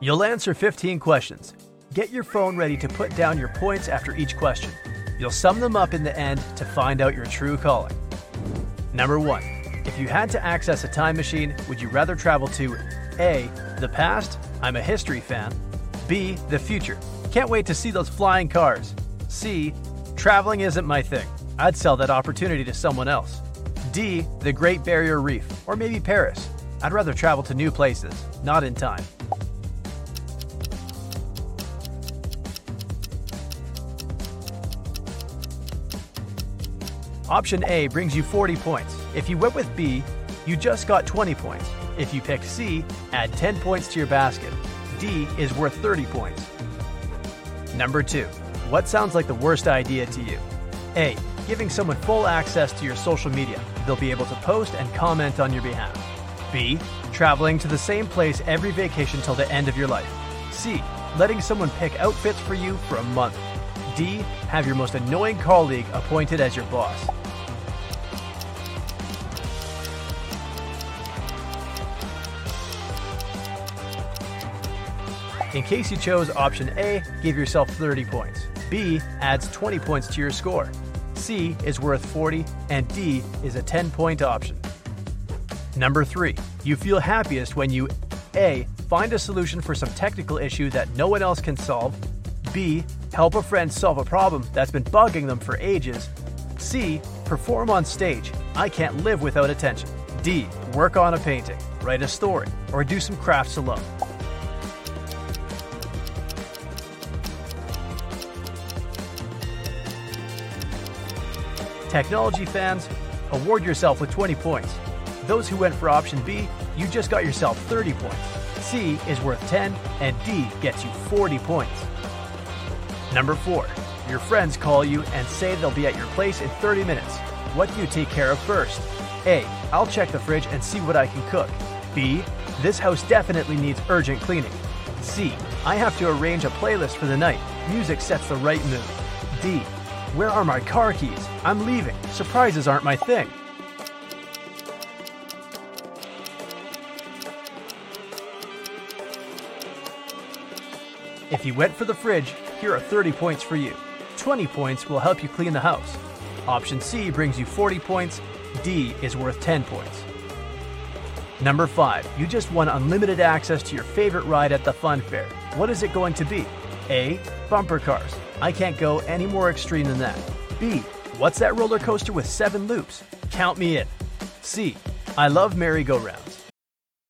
You'll answer 15 questions. Get your phone ready to put down your points after each question. You'll sum them up in the end to find out your true calling. Number 1. If you had to access a time machine, would you rather travel to A, the past, I'm a history fan, B, the future, can't wait to see those flying cars, C, traveling isn't my thing, I'd sell that opportunity to someone else, D, the Great Barrier Reef, or maybe Paris, I'd rather travel to new places, not in time. Option A brings you 40 points. If you went with B, you just got 20 points. If you picked C, add 10 points to your basket. D is worth 30 points. Number 2. What sounds like the worst idea to you? A. Giving someone full access to your social media. They'll be able to post and comment on your behalf. B. Traveling to the same place every vacation till the end of your life. C. Letting someone pick outfits for you for a month. D, have your most annoying colleague appointed as your boss. In case you chose option A, give yourself 30 points. B adds 20 points to your score. C is worth 40, and D is a 10-point option. Number 3. You feel happiest when you A. Find a solution for some technical issue that no one else can solve. B. Help a friend solve a problem that's been bugging them for ages. C. Perform on stage. I can't live without attention. D. Work on a painting, write a story, or do some crafts alone. Technology fans, award yourself with 20 points. Those who went for option B, you just got yourself 30 points. C is worth 10, and D gets you 40 points. Number 4. Your friends call you and say they'll be at your place in 30 minutes. What do you take care of first? A. I'll check the fridge and see what I can cook. B. This house definitely needs urgent cleaning. C. I have to arrange a playlist for the night. Music sets the right mood. D. Where are my car keys? I'm leaving. Surprises aren't my thing. If you went for the fridge, here are 30 points for you. 20 points will help you clean the house. Option C brings you 40 points. D is worth 10 points. Number 5. You just won unlimited access to your favorite ride at the fun fair. What is it going to be? A. Bumper cars. I can't go any more extreme than that. B. What's that roller coaster with 7 loops? Count me in. C. I love merry-go-rounds.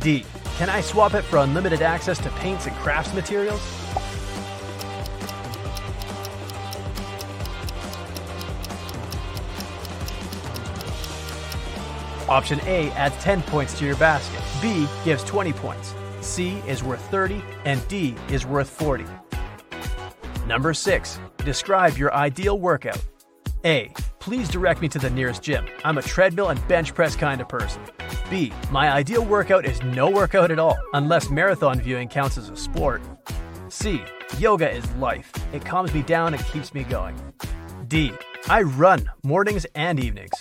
D. Can I swap it for unlimited access to paints and crafts materials? Option A adds 10 points to your basket. B gives 20 points. C is worth 30, and D is worth 40. Number 6. Describe your ideal workout. A. Please direct me to the nearest gym. I'm a treadmill and bench press kind of person. B. My ideal workout is no workout at all, unless marathon viewing counts as a sport. C. Yoga is life. It calms me down and keeps me going. D. I run mornings and evenings.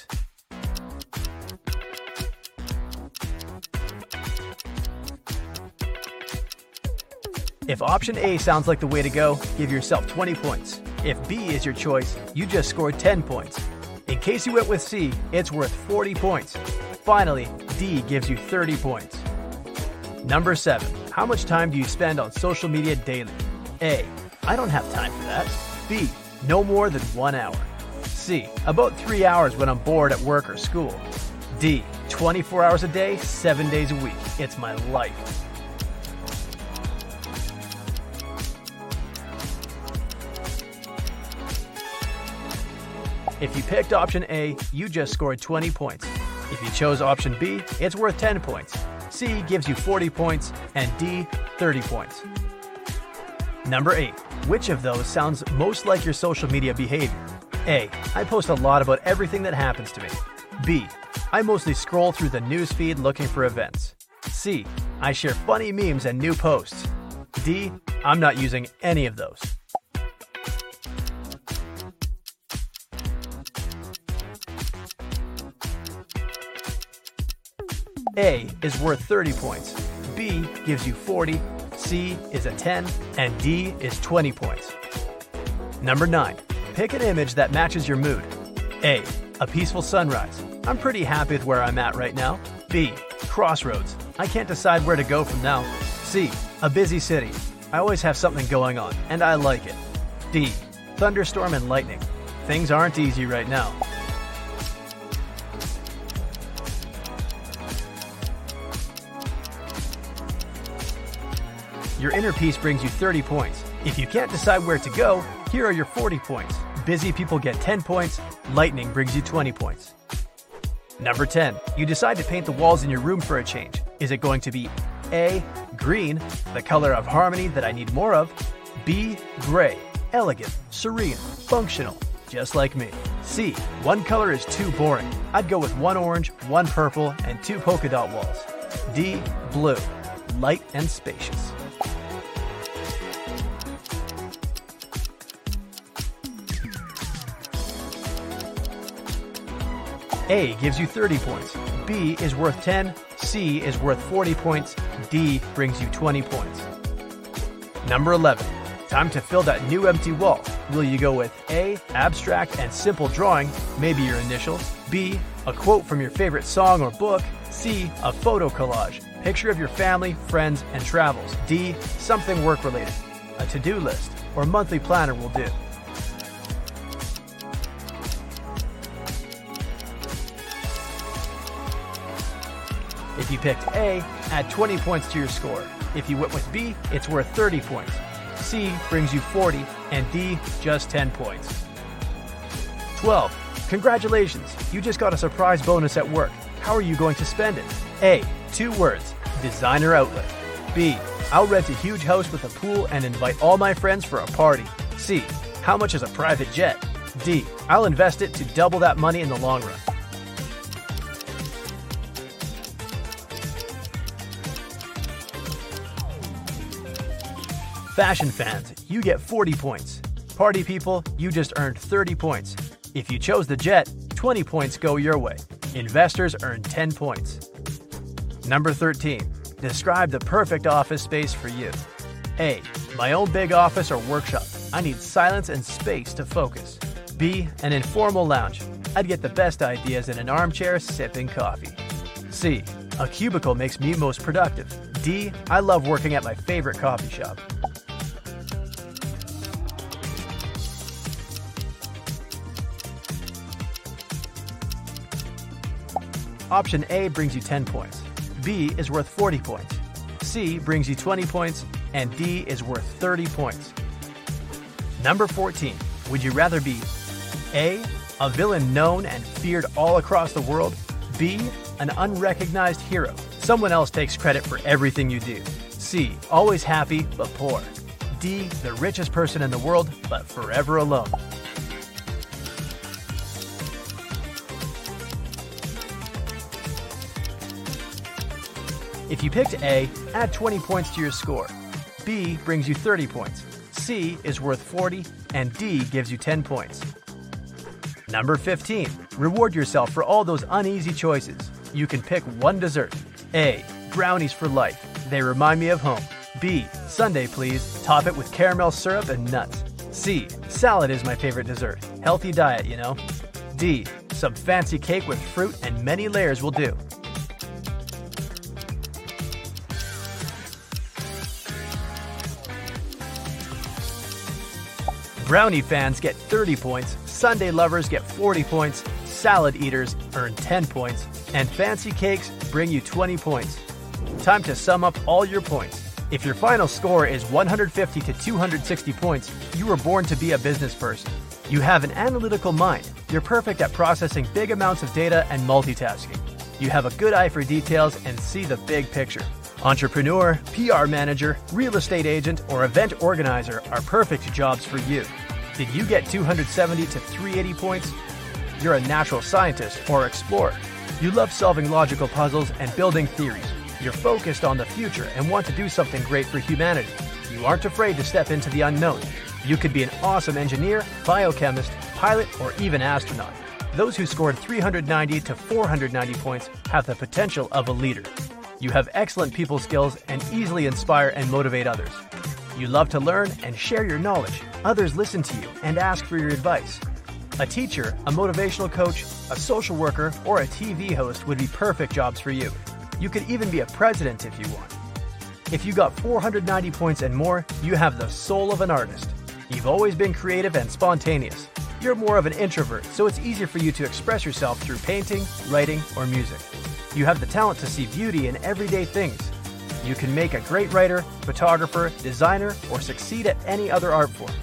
If option A sounds like the way to go, give yourself 20 points. If B is your choice, you just scored 10 points. In case you went with C, it's worth 40 points. Finally, D gives you 30 points. Number 7. How much time do you spend on social media daily? A, I don't have time for that. B, no more than 1 hour. C, about 3 hours when I'm bored at work or school. D, 24 hours a day, 7 days a week. It's my life. If you picked option A, you just scored 20 points. If you chose option B, it's worth 10 points. C gives you 40 points, and D, 30 points. Number 8. Which of those sounds most like your social media behavior? A, I post a lot about everything that happens to me. B, I mostly scroll through the news feed looking for events. C, I share funny memes and new posts. D, I'm not using any of those. A is worth 30 points, B gives you 40, C is a 10, and D is 20 points. Number 9. Pick an image that matches your mood. A, a peaceful sunrise. I'm pretty happy with where I'm at right now. B, crossroads. I can't decide where to go from now. C, a busy city. I always have something going on, and I like it. D, thunderstorm and lightning. Things aren't easy right now. Your inner peace brings you 30 points. If you can't decide where to go, here are your 40 points. Busy people get 10 points. Lightning brings you 20 points. Number 10. You decide to paint the walls in your room for a change. Is it going to be A, green, the color of harmony that I need more of? B, gray, elegant, serene, functional, just like me. C, one color is too boring. I'd go with one orange, one purple, and two polka dot walls. D, blue, light and spacious. A gives you 30 points, B is worth 10, C is worth 40 points, D brings you 20 points. Number 11. Time to fill that new empty wall. Will you go with A, abstract and simple drawing, maybe your initials, B, a quote from your favorite song or book, C, a photo collage, picture of your family, friends, and travels, D, something work-related, a to-do list, or monthly planner will do. If you picked A, add 20 points to your score. If you went with B, it's worth 30 points. C brings you 40, and D, just 10 points. 12. Congratulations, you just got a surprise bonus at work. How are you going to spend it? A, 2 words, designer outlet. B, I'll rent a huge house with a pool and invite all my friends for a party. C, how much is a private jet? D, I'll invest it to double that money in the long run. Fashion fans, you get 40 points. Party people, you just earned 30 points. If you chose the jet, 20 points go your way. Investors earn 10 points. Number 13. Describe the perfect office space for you. A, my own big office or workshop. I need silence and space to focus. B, an informal lounge. I'd get the best ideas in an armchair sipping coffee. C, a cubicle makes me most productive. D, I love working at my favorite coffee shop. Option A brings you 10 points, B is worth 40 points, C brings you 20 points, and D is worth 30 points. Number 14. Would you rather be A, a villain known and feared all across the world, B, an unrecognized hero, someone else takes credit for everything you do, C, always happy but poor, D, the richest person in the world but forever alone. If you picked A, add 20 points to your score. B brings you 30 points. C is worth 40, and D gives you 10 points. Number 15. Reward yourself for all those uneasy choices. You can pick one dessert. A, brownies for life. They remind me of home. B, sundae please. Top it with caramel syrup and nuts. C, salad is my favorite dessert. Healthy diet, you know. D, some fancy cake with fruit and many layers will do. Brownie fans get 30 points, Sundae lovers get 40 points, salad eaters earn 10 points, and fancy cakes bring you 20 points. Time to sum up all your points. If your final score is 150 to 260 points, you were born to be a business person. You have an analytical mind. You're perfect at processing big amounts of data and multitasking. You have a good eye for details and see the big picture. Entrepreneur, PR manager, real estate agent, or event organizer are perfect jobs for you. Did you get 270 to 380 points? You're a natural scientist or explorer. You love solving logical puzzles and building theories. You're focused on the future and want to do something great for humanity. You aren't afraid to step into the unknown. You could be an awesome engineer, biochemist, pilot, or even astronaut. Those who scored 390 to 490 points have the potential of a leader. You have excellent people skills and easily inspire and motivate others. You love to learn and share your knowledge. Others listen to you and ask for your advice. A teacher, a motivational coach, a social worker, or a TV host would be perfect jobs for you. You could even be a president if you want. If you got 490 points and more, you have the soul of an artist. You've always been creative and spontaneous. You're more of an introvert, so it's easier for you to express yourself through painting, writing, or music. You have the talent to see beauty in everyday things. You can make a great writer, photographer, designer, or succeed at any other art form.